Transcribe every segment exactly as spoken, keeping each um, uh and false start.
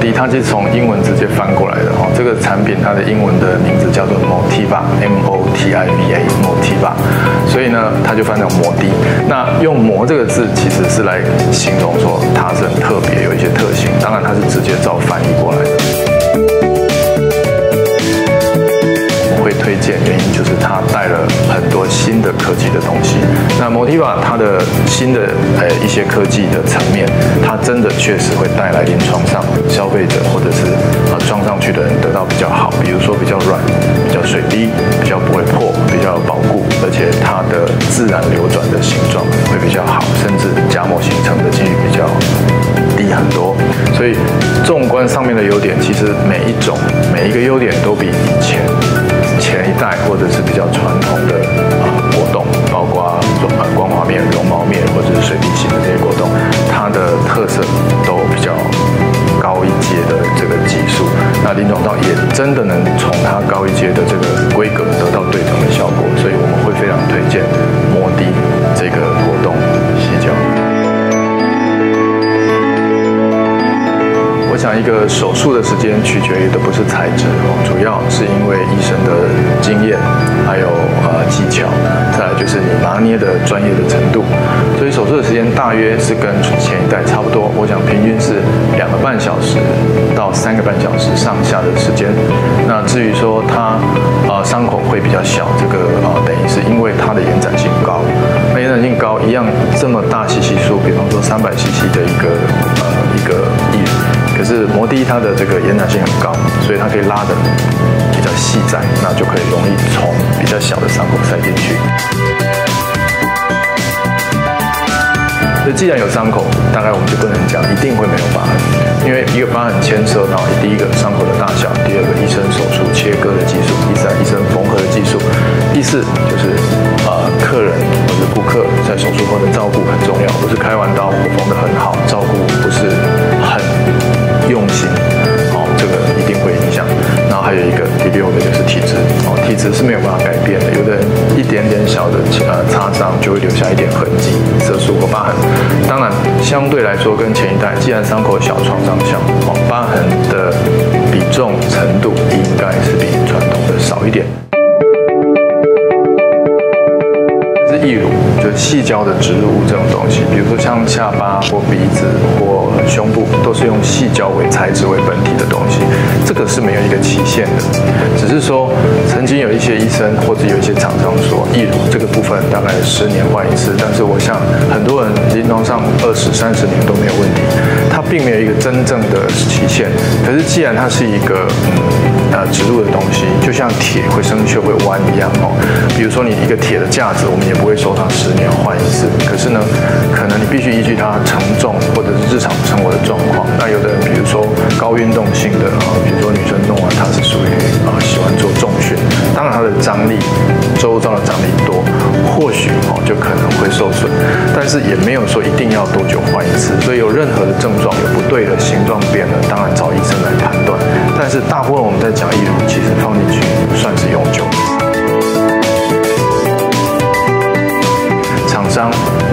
D， 它是从英文直接翻过来的哈。这个产品它的英文的名字叫做 Motiva，M O T I V A Motiva， 所以呢，它就翻成摩的。那用“摩”这个字其实是来形容说它是很特别，有一些特性。当然，它是直接照翻译过来的。 推荐原因就是它带了很多新的科技的东西。那 Motiva 它的新的呃一些科技的层面，它真的确实会带来临床上消费者或者是啊装上去的人得到比较好，比如说比较软、比较水滴、比较不会破、比较保固，而且它的自然流转的形状会比较好，甚至夹膜形成的几率比较低很多。所以纵观上面的优点，其实每一种每一个优点都比以前。 前一代或者是比较传统的啊果冻，包括光滑面、绒毛面或者是水滴型的这些果冻，它的特色都比较高一阶的这个技术。那林总道也真的能从它高一阶的这个规格得到对等的效果，所以我们会非常推荐摩的这个果冻洗脚。 我想，一个手术的时间取决于的不是材质哦，主要是因为医生的经验，还有呃技巧，再来就是你拿捏的专业的程度。所以手术的时间大约是跟前一代差不多，我想平均是两个半小时到三个半小时上下的时间。那至于说它呃伤口会比较小，这个呃等于是因为它的延展性高，那延展性高一样这么大细细数，比方说三百 C C 的一个呃一个液。 可是摩的它的这个延展性很高，所以它可以拉的比较细窄，那就可以容易从比较小的伤口塞进去。所以既然有伤口，大概我们就不能讲一定会没有疤痕，因为一个疤痕牵涉到第一个伤口的大小，第二个医生手术切割的技术，第三医生缝合的技术，第四就是呃客人或者顾客在手术后的照顾很重要，不是开完刀我缝得很好，照顾不是很。 用心，哦，这个一定会影响。然后还有一个第六个就是体质，哦，体质是没有办法改变的。有的人一点点小的呃擦伤就会留下一点痕迹、色素或疤痕。当然，相对来说跟前一代，既然伤口小、创伤小，哦，疤痕的比重程度应该是比传统的少一点。 义乳就是细胶的植入物这种东西，比如说像下巴或鼻子或胸部，都是用细胶为材质为本体的东西，这个是没有一个期限的。只是说，曾经有一些医生或者有一些厂商说，义乳这个部分大概十年换一次，但是我想很多人临床上二十三十年都没有问题，它并没有一个真正的期限。可是既然它是一个嗯呃植入的东西，就像铁会生锈会弯一样哦，比如说你一个铁的架子，我们也不会。 会说它十年换一次，可是呢，可能你必须依据它承重或者是日常生活的状况。那有的人，比如说高运动性的啊，比如说女生弄完，她是属于啊喜欢做重训，当然她的张力，周遭的张力多，或许哦就可能会受损，但是也没有说一定要多久换一次。所以有任何的症状有不对的形状变了，当然找医生来判断。但是大部分我们在讲义乳，其实放进去不算是永久。 伤，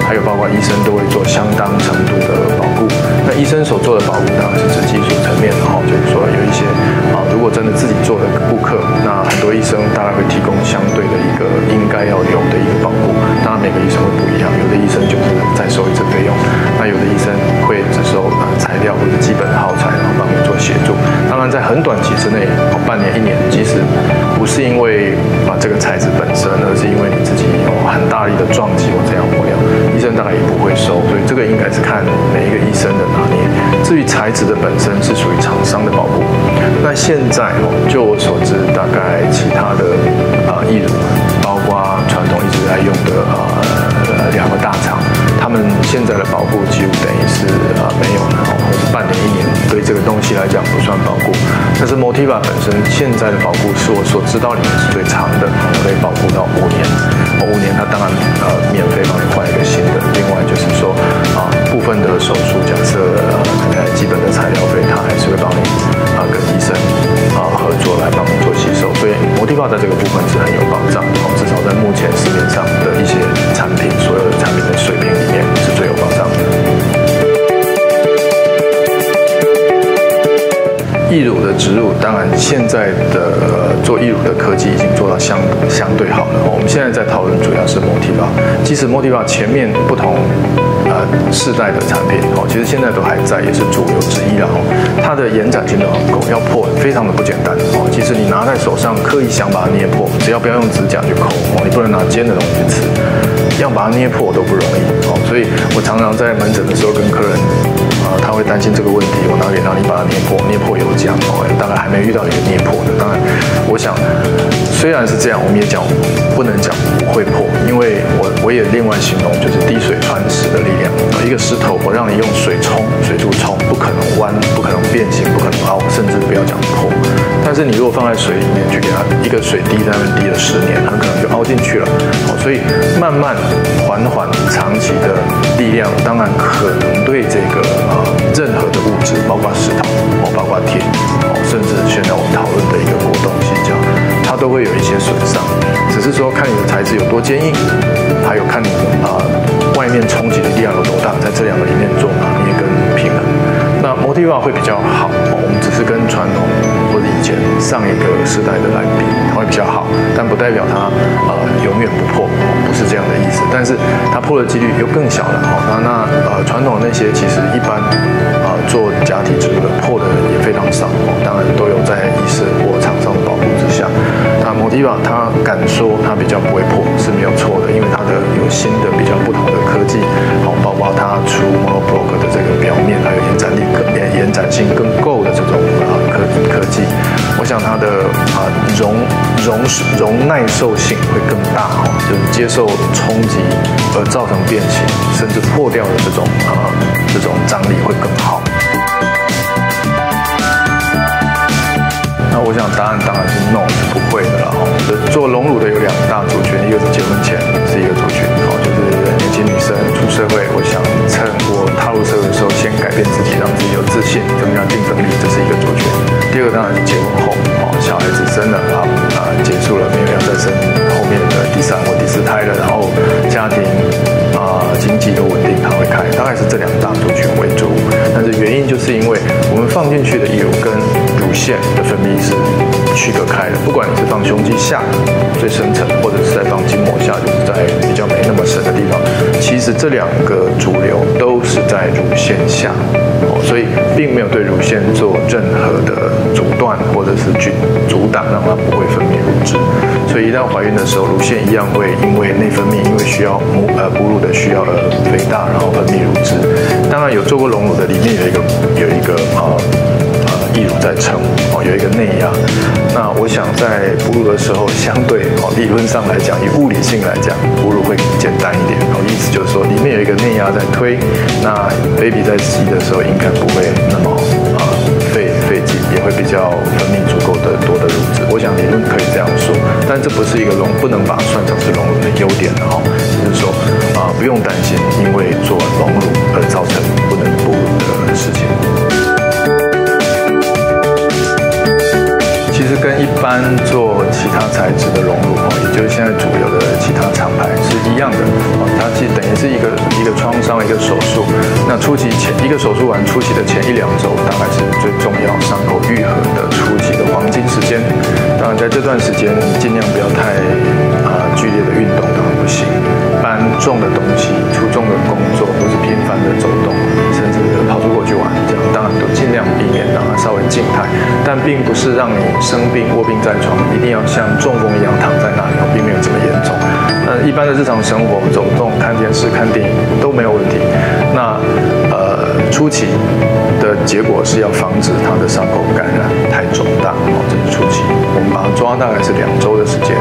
还有包括医生都会做相当程度的保护。那医生所做的保护当然是指技术层面的哈，就是说有一些啊，如果真的自己做的顾客，那很多医生当然会提供相对的一个应该要有的一个保护。当然每个医生会不一样，有的医生就是再收一次费用，那有的医生会只收啊材料或者基本的耗材，然后帮你做协助。当然在很短期之内，哦半年一年，即使不是因为啊这个材质本身，而是因为你自己有很大力的撞击或怎样。 医生大概也不会收，所以这个应该是看每一个医生的拿捏。至于材质的本身是属于厂商的保护。那现在就我所知，大概其他的啊义乳，包括传统一直在用的呃两个大厂，他们现在的保护几乎等于是啊没有了，或者半年一年，对这个东西来讲不算保护。但是 Motiva 本身现在的保护是我所知道里面是最长的，可以保护到五年。五年它当然呃免费。 换一个新的，另外就是说，啊，部分的手术，假设呃基本的材料费，它还是会帮你啊跟医生啊合作来帮你做吸收，所以 Motiva 在这个部分是很有保障，哦，至少在目前市面上的一些产品，所有的产品的水平里面是最有保障的。义乳的植入，当然现在的、呃、做义乳的科技已经做到相相对好了。我们现在在讨论主要是 Motiva， 其实 Motiva 前面不同呃世代的产品哦，其实现在都还在，也是主流之一啦哦。它的延展性都很够，要破非常的不简单哦。其实你拿在手上刻意想把它捏破，只要不要用指甲去抠哦，你不能拿尖的东西去吃，要把它捏破都不容易哦。所以我常常在门诊的时候跟客人。 啊，他会担心这个问题，我拿给他，你把它捏破，捏破有奖哦。当然还没遇到一个捏破的，当然，我想虽然是这样，我们也讲不能讲不会破，因为我我也另外形容就是滴水穿石的力量。一个石头，我让你用水冲，水柱冲，不可能弯，不可能变形，不可能凹，甚至不要讲破。但是你如果放在水里面去给它一个水滴，在那边滴了十年，很可能就凹进去了。哦，所以慢慢缓缓长期的力量，当然可能对这个。 任何的物质，包括石头，哦，包括铁，哦，甚至现在我们讨论的一个果冻硅胶，它都会有一些损伤。只是说看你的材质有多坚硬，还有看你啊、呃、外面冲击的力量有多大，在这两个里面做拿捏跟平衡。那 Motiva 会比较好，哦，我们只是跟传统或者以前上一个时代的来比，它会比较好，但不代表它呃永远不破，哦，不是这样的意思。但是它破的几率又更小了，哦，那那呃传统那些其实一般。 做假体植入的破的人也非常少，当然都有在医师或厂商的保护之下。那 Motiva 它敢说它比较不会破是没有错的，因为它的有新的比较不同的科技，好，包括它 True MonoBlock 的这个表面还有延展力更延展性更够的这种啊科科技，我想它的啊容容容耐受性会更大哈，就是接受冲击而造成变形甚至破掉的这种啊这种张力会更好。 那我想答案当然是 no， 是不会的啦。做隆乳的有两大族群，一个是结婚前是一个族群，哦，就是年轻女生出社会，我想趁我踏入社会的时候先改变自己，让自己有自信，增加竞争力，这是一个族群。第二个当然是结婚后，哦，小孩子生了啊啊结束了，没有要再生后面的第三或第四胎了，然后家庭啊经济都稳定，他会开，大概是这两大族群为主。但是原因就是因为我们放进去的义乳跟乳腺的分泌。 是区隔开的，不管你是放胸肌下最深层，或者是在放筋膜下，就是在比较没那么深的地方。其实这两个主流都是在乳腺下，哦，所以并没有对乳腺做任何的阻断或者是去阻挡，让它不会分泌乳汁。所以一旦怀孕的时候，乳腺一样会因为内分泌，因为需要母呃哺乳的需要而肥大，然后分泌乳汁。当然有做过隆乳的，里面有一个有一个啊。呃 义乳在撑哦，有一个内压。那我想在哺乳的时候，相对哦，理论上来讲，以物理性来讲，哺乳会简单一点。哦，意思就是说，里面有一个内压在推，那 baby 在吸的时候应该不会那么啊费费劲，也会比较分泌足够的多的乳汁。我想理论可以这样说，但这不是一个隆，不能把它算成是隆乳的优点哦。就是说啊，不用担心因为做隆乳而造成不能哺乳的事情。 其实跟一般做其他材质的隆乳哦，也就是现在主流的其他厂牌是一样的哦。它其实等于是一个一个创伤一个手术。那初期前一个手术完初期的前一两周，大概是最重要伤口愈合的初期的黄金时间。当然在这段时间，你尽量不要太啊、呃、剧烈的运动，当然不行。搬重的东西、粗重的工作，或是频繁的走动，甚至跑出国去玩，这样当然都尽量避免，让它稍微静态，但并不是让你。 生病卧病在床，一定要像中风一样躺在那里，并没有这么严重。那一般的日常生活、走动、看电视、看电影都没有问题。那呃，初期的结果是要防止他的伤口感染太肿大哦，这是初期。我们把它抓大概是两周的时间。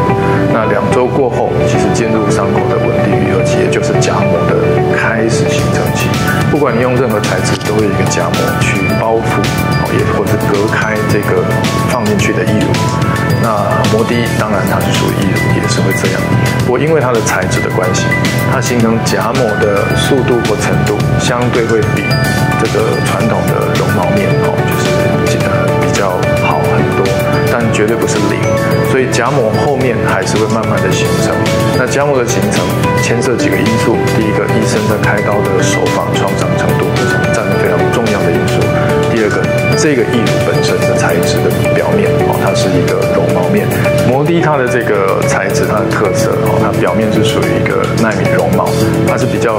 那两周过后，其实进入伤口的稳定愈合期，也就是荚膜的开始形成期。不管你用任何材质，都会有一个荚膜去包覆，哦，也或者是隔开这个放进去。 的义乳，那摩的当然它是属于义乳，也是会这样。不过因为它的材质的关系，它形成荚膜的速度或程度，相对会比这个传统的绒毛面哦，就是呃比较好很多，但绝对不是零。所以荚膜后面还是会慢慢的形成。那荚膜的形成牵涉几个因素，第一个，医生在开刀的手法创伤程度，占了非常重要的因素。第二个，这个义乳本身的材。这个材质它的特色哦，它表面是属于一个纳米绒毛，它是比较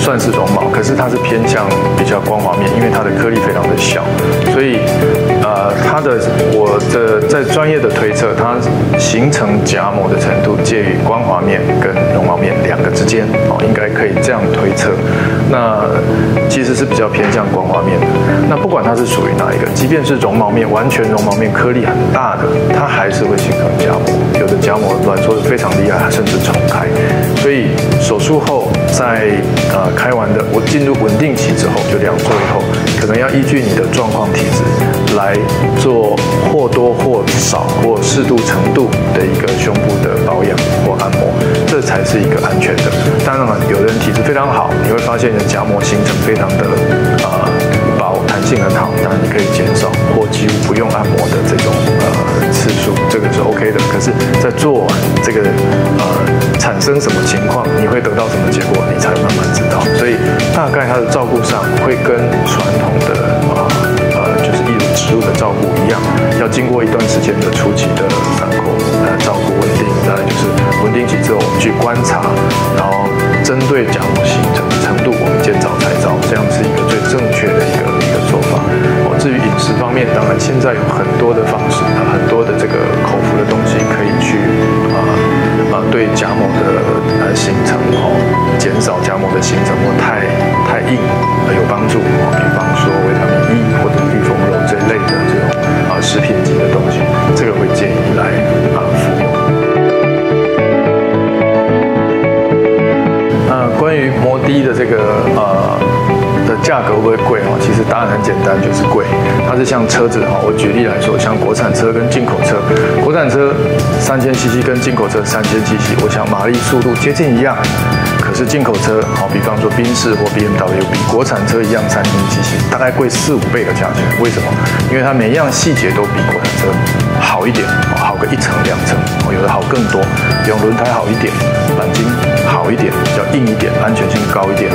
算是绒毛，可是它是偏向比较光滑面，因为它的颗粒非常的小，所以呃，它的我的在专业的推测，它形成夹膜的程度介于光滑面跟绒毛面两个之间哦，应该可以这样推测。那其实是比较偏向光滑面的。那不管它是属于哪一个，即便是绒毛面，完全绒毛面颗粒很大的，它还是会形成夹膜。有的夹膜挛缩得非常厉害，甚至重开。所以手术后，在呃开完的我进入稳定期之后，就两周以后，可能要依据你的状况体质来做或多或少或适度程度的一个胸部的保养或按摩，这才是一个安全的。当然了，有的人体质非常好，你会发现你的夹膜形成非常的啊、呃、薄，弹性很好，当然你可以减少或几乎不用按摩的这种呃次数，这个是 OK 的。可是，在做完这个呃产生什么情况，你会得到什么结果，你才慢慢知道。所以，大概它的照顾上会跟传统的啊 呃, 呃就是一种植物的照顾一样，要经过一段时间的初期的伤口呃照顾稳定，再来就是稳定期之后我们去观察，然后针对夹膜形成的程度，我们见招拆招，这样是一个最正确的一个一个做法。哦，至于饮食方面，当然现在有很多的方式，很多的这个口服的东西可以去啊啊、呃呃、对夹膜的呃形成哦，减少夹膜的形成或太太硬、呃、有帮助哦，比方说维他命 E 或者御风柔这类的这种啊、呃、食品级的东西，这个会建议来啊、呃、服用。呃，关于Motiva的这个呃。的价格会不会贵哦？其实答案很简单，就是贵。它是像车子哈，我举例来说，像国产车跟进口车，国产车三千 cc 跟进口车三千 cc， 我想马力速度接近一样。可是进口车好，比方说宾士或 B M W， 比国产车一样三千 cc， 大概贵四五倍的价钱。为什么？因为它每一样细节都比国产车好一点，好个一层两层，有的好更多。比如轮胎好一点，钣金好一点，比较硬一点，安全性高一点，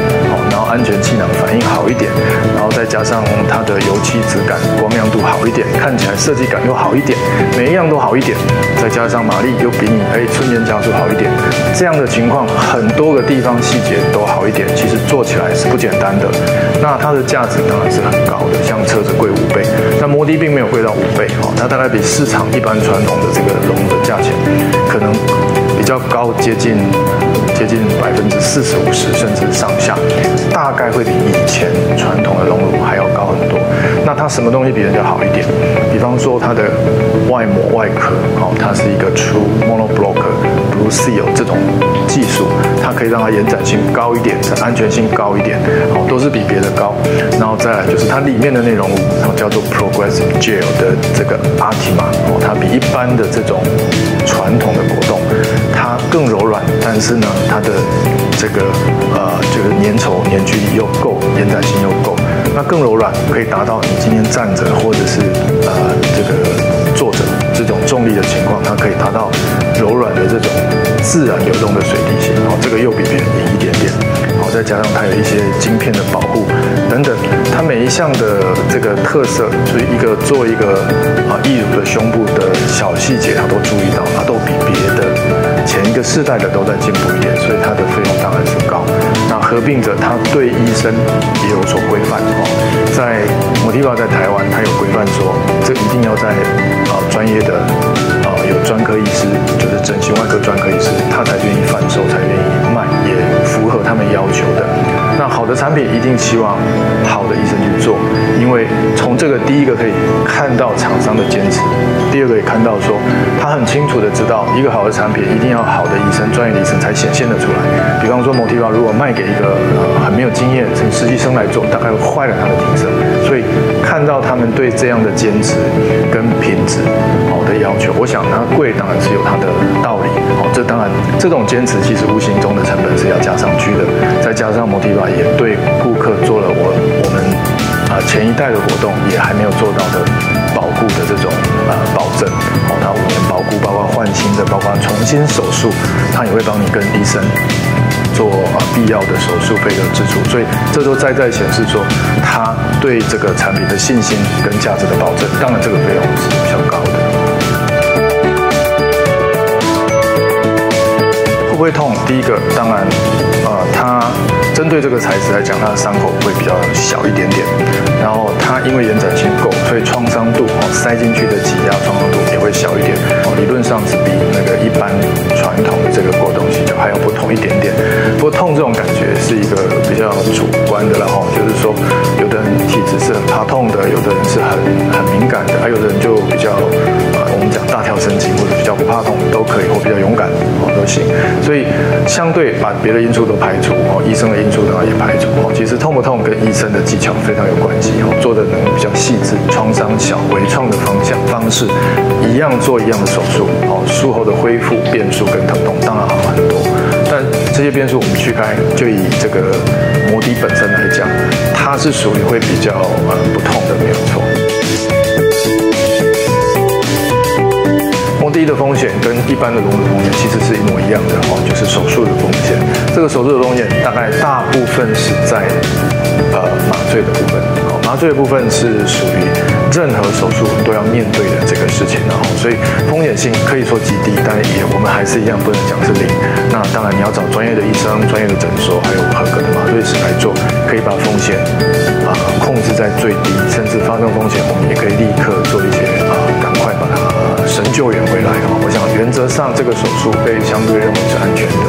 然后安全气囊反应好一点，然后再加上它的油漆质感、光亮度好一点，看起来设计感又好一点，每一样都好一点，再加上马力又比你哎瞬间加速好一点，这样的情况很多个地方细节都好一点，其实做起来是不简单的。那它的价值当然是很高的，像车子贵五倍，但摩的并没有贵到五倍哦，它大概比市场一般传统的这个绒的价钱可能比较高，接近接近百分之四十五十甚至上下，大概会比以前传统的熔炉还要高很多。那它什么东西比人家好一点？比方说它的外膜外壳，哦，它是一个 True MonoBlock Blue Seal 这种技术，它可以让它延展性高一点，安全性高一点，哦，都是比别的高。然后再来就是它里面的内容物，它叫做 Progressive Gel 的这个 Artima， 哦，它比一般的这种传统的果冻，它更柔软，但是呢，它的这个呃就是粘稠、粘聚力又够，延展性又够，那更柔软，可以达到你今天站着或者是呃这个坐着这种重力的情况，它可以达到柔软的这种自然流动的水力性，然后这个又比别人硬一点点，然后再加上它有一些晶片的保护等等，它每一项的这个特色，就是一个做一个啊义乳的胸部的小细节，它都注意到，它都比别的。前一个世代的都在进步一点，所以它的费用当然是高。那合并着它对医生也有所规范哦，在Motiva在台湾它有规范说，这一定要在啊专业的啊有专科医师，就是整形外科专科医师，他才愿意贩售，才愿意卖，也符合他们要求的。那好的产品一定希望好的医生去做，因为从这个第一个可以看到厂商的坚持，第二个也看到说他很清楚的知道一个好的产品一定要。好的医生、专业的医生才显现得出来。比方说Motiva如果卖给一个很没有经验的实习生来做，大概坏了他的名声。所以看到他们对这样的坚持跟品质好的要求，我想它贵当然是有它的道理。哦，这当然这种坚持其实无形中的成本是要加上去的。再加上Motiva也对顾客做了我我们啊前一代的活动也还没有做到的保护的这种啊保证。哦，它五年保护，包括换新的，包括重新手。手术，他也会帮你跟医生做必要的手术费的支出，所以这都在在显示说他对这个产品的信心跟价值的保证。当然，这个费用是比较高的。不会痛，第一个当然，呃，它针对这个材质来讲，它的伤口会比较小一点点。然后它因为延展性够，所以创伤度哦塞进去的挤压创伤度也会小一点。哦，理论上是比那个一般传统的这个果冻洗就还要不同一点点。不过痛这种感觉是一个比较主观的，然后就是说，有的人体质是很怕痛的，有的人是很很敏感的，还有的人就比较，呃，我们讲大条神经或者比较不怕痛都可以，或比较勇敢哦都行。所以相对把别的因素都排除哦，医生的因素的话也排除哦。其实痛不痛跟医生的技巧非常有关系哦，做的能比较细致，创伤小，微创的方向方式一样做一样的手术哦，术后的恢复变数跟疼痛当然好很多。但这些变数我们去开，就以这个摩的本身来讲，它是属于会比较呃不痛的，没有错。摩的的风险跟一般的溶乳风险其实是一模一样的哦，就是手术的风险。这个手术的风险大概大部分是在呃麻醉的部分哦，麻醉的部分是属于任何手术都要面对的这个事情哦，所以风险性可以说极低，但也我们还是一样不能讲是零。那当然你要找专业的医生、专业的诊所，还有合格的麻醉师来做，可以把风险啊控制在最低，甚至发生风险我们也可以立刻做一些啊赶快把它神救援回来哦！我想原则上这个手术被相对认为是安全的。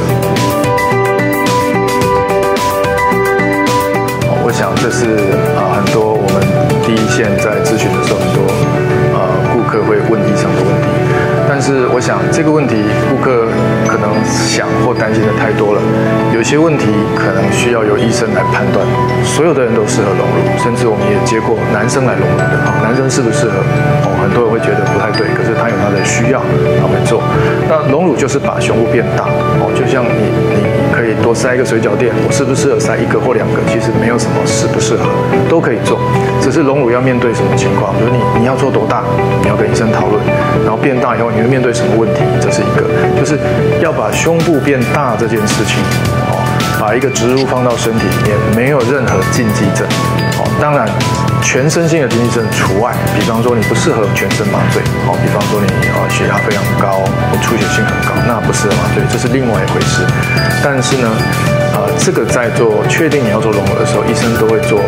我想这是啊很多我们第一线在咨询的时候，很多啊顾客会问医生的问题。但是我想这个问题顾客可能想或担心的太多了，有些问题可能需要由医生来判断。所有的人都适合隆乳，甚至我们也接过男生来隆乳的，男生适不适合？很多人会觉得不太对，可是他有他的需要，他会做。那隆乳就是把胸部变大哦，就像你你可以多塞一个水饺垫，我适不适合塞一个或两个，其实没有什么适不适合，都可以做。只是隆乳要面对什么情况，就是你你要做多大，你要跟医生讨论。然后变大以后你会面对什么问题，这是一个，就是要把胸部变大这件事情哦，把一个植入放到身体里面，没有任何禁忌症哦，当然。全身性的禁忌症除外，比方说你不适合全身麻醉，哦，比方说你啊血压非常高，出血性很高，那不适合麻醉，这是另外一回事。但是呢，呃，这个在做确定你要做隆乳的时候，医生都会做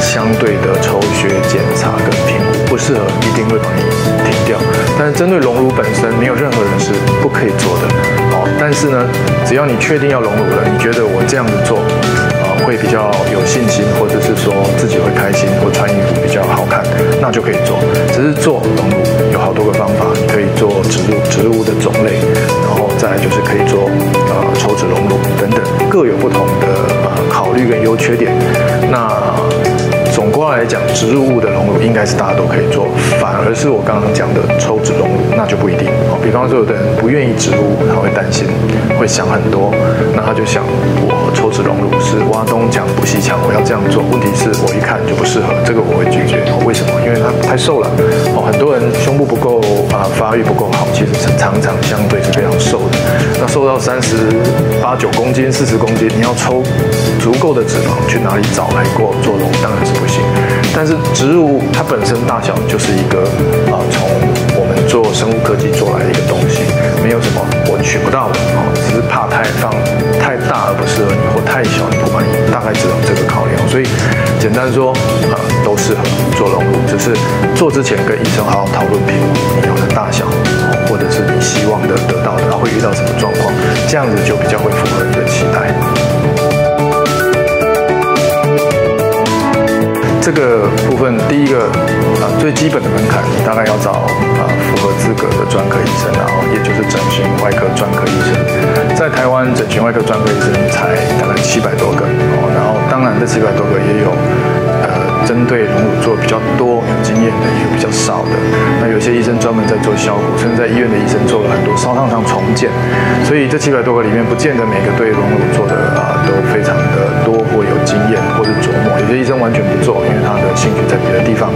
相对的抽血检查跟评估，不适合一定会把你停掉。但是针对隆乳本身，没有任何人是不可以做的，哦，但是呢，只要你确定要隆乳了，你觉得我这样子做。会比较有信心，或者是说自己会开心，或穿衣服比较好看，那就可以做。只是做隆乳有好多个方法，你可以做植入植入物的种类，然后再来就是可以做呃抽脂隆乳等等，各有不同的呃考虑跟优缺点。那总括来讲，植入物的隆乳应该是大家都可以做，反而是我刚刚讲的抽脂隆乳那就不一定哦。比方说有的人不愿意植入，他会担心，会想很多，那他就想我抽脂隆乳是挖东墙补西墙，我要这样做。问题是我一看就不适合，这个我会拒绝。为什么？因为他太瘦了哦，很多人胸部不够啊，发育不够好，其实常常相对是非常瘦的。那瘦到三十八九公斤、四十公斤，你要抽足够的脂肪去哪里找来过做隆？当然是。不行，但是植入物它本身大小就是一个啊，从我们做生物科技做来的一个东西，没有什么我取不到的啊，只是怕太放太大而不适合你，或太小你不满意，大概只有这个考量。所以简单说啊，都适合做隆乳，只是做之前跟医生好好讨论评估你要的大小，或者是你希望的得到的，然后会遇到什么状况，这样子就比较会符合你的期待。这个部分，第一个啊最基本的门槛，你大概要找啊符合资格的专科医生，然后也就是整形外科专科医生。在台湾，整形外科专科医生才大概七百多个哦，然后当然这七百多个也有呃针对隆乳做比较多有经验的，也有比较少的。那有些医生专门在做削骨，甚至在医院的医生做了很多烧烫伤重建，所以这七百多个里面，不见得每个对隆乳做的啊都非常的多或有经验或者琢磨，有些医生完全不做。因为他的兴趣在别的地方，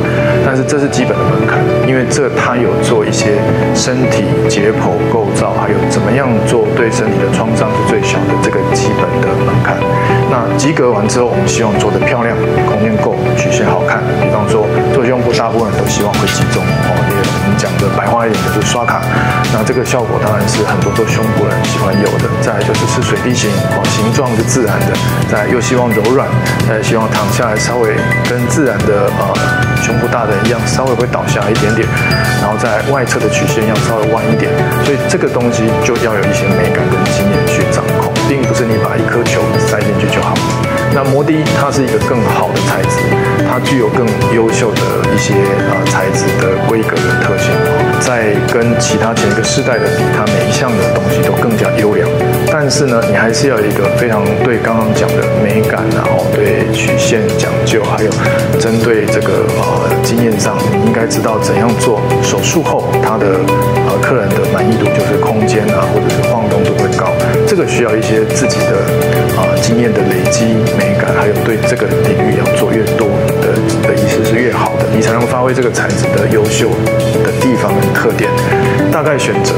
但是这是基本的门槛，因为这他有做一些身体解剖构造，还有怎么样做对身体的创伤是最小的这个基本的门槛。那及格完之后，我们希望做得漂亮，空间够，曲线好看。比方说做胸部，大部分人都希望会集中哦，我们讲的白话一点就是刷卡。那这个效果当然是很多做胸部人喜欢有的。再来就是是水滴型，哦，形状是自然的，再来又希望柔软，再来希望躺下来稍微跟自然的呃。 胸部大的一样，稍微会倒下一点点，然后在外侧的曲线要稍微弯一点，所以这个东西就要有一些美感跟经验去掌控，并不是你把一颗球塞进去就好。那摩的它是一个更好的材质，它具有更优秀的一些呃材质的规格跟特性，在跟其他前一个世代的比，它每一项的东西都更加优良。但是呢，你还是要有一个非常对刚刚讲的美感，然后对曲线讲究，还有针对这个。 经验上，你应该知道怎样做手术后，他的呃客人的满意度就是空间啊，或者是晃动度会高。这个需要一些自己的啊、呃、经验的累积、美感，还有对这个领域要做越多的的意思是越好的，你才能发挥这个材质的优秀的地方跟特点。大概选择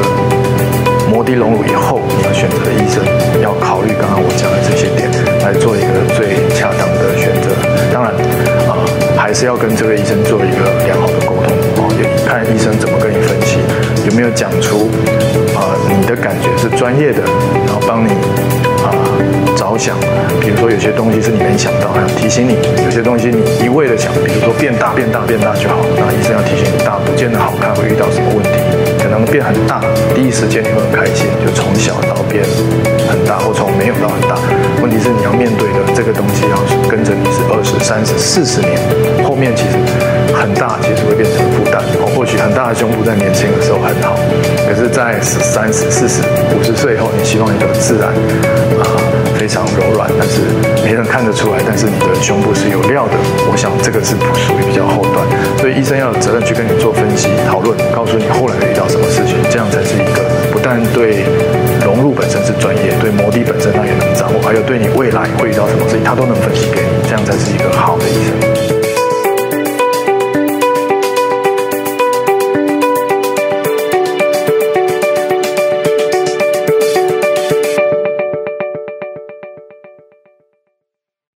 摩的隆乳以后，你要选择的医生要考虑刚刚我讲的这些点，来做一个最恰当的选择。当然啊。呃 还是要跟这位医生做一个良好的沟通哦，也看医生怎么跟你分析，有没有讲出啊、呃、你的感觉是专业的，然后帮你啊、呃、着想。比如说有些东西是你没想到，还要提醒你；有些东西你一味的想，比如说变大、变大、变大就好了，那医生要提醒你大不见得好看，会遇到什么问题？可能变很大，第一时间你会很开心，就从小到变很大，或从没有到很大。问题是你要面对的这个东西要跟着你是二十、三十、四十年。 后面其实很大，其实会变成负担。哦，或许很大的胸部在年轻的时候很好，可是，在十三、十四、十五十岁以后，你希望你的自然啊、呃、非常柔软，但是没人看得出来，但是你的胸部是有料的。我想这个是不属于比较后段，所以医生要有责任去跟你做分析、讨论，告诉你后来会遇到什么事情，这样才是一个不但对融入本身是专业，对摩的本身他也能掌握，还有对你未来会遇到什么事情，他都能分析给你，这样才是一个好的医生。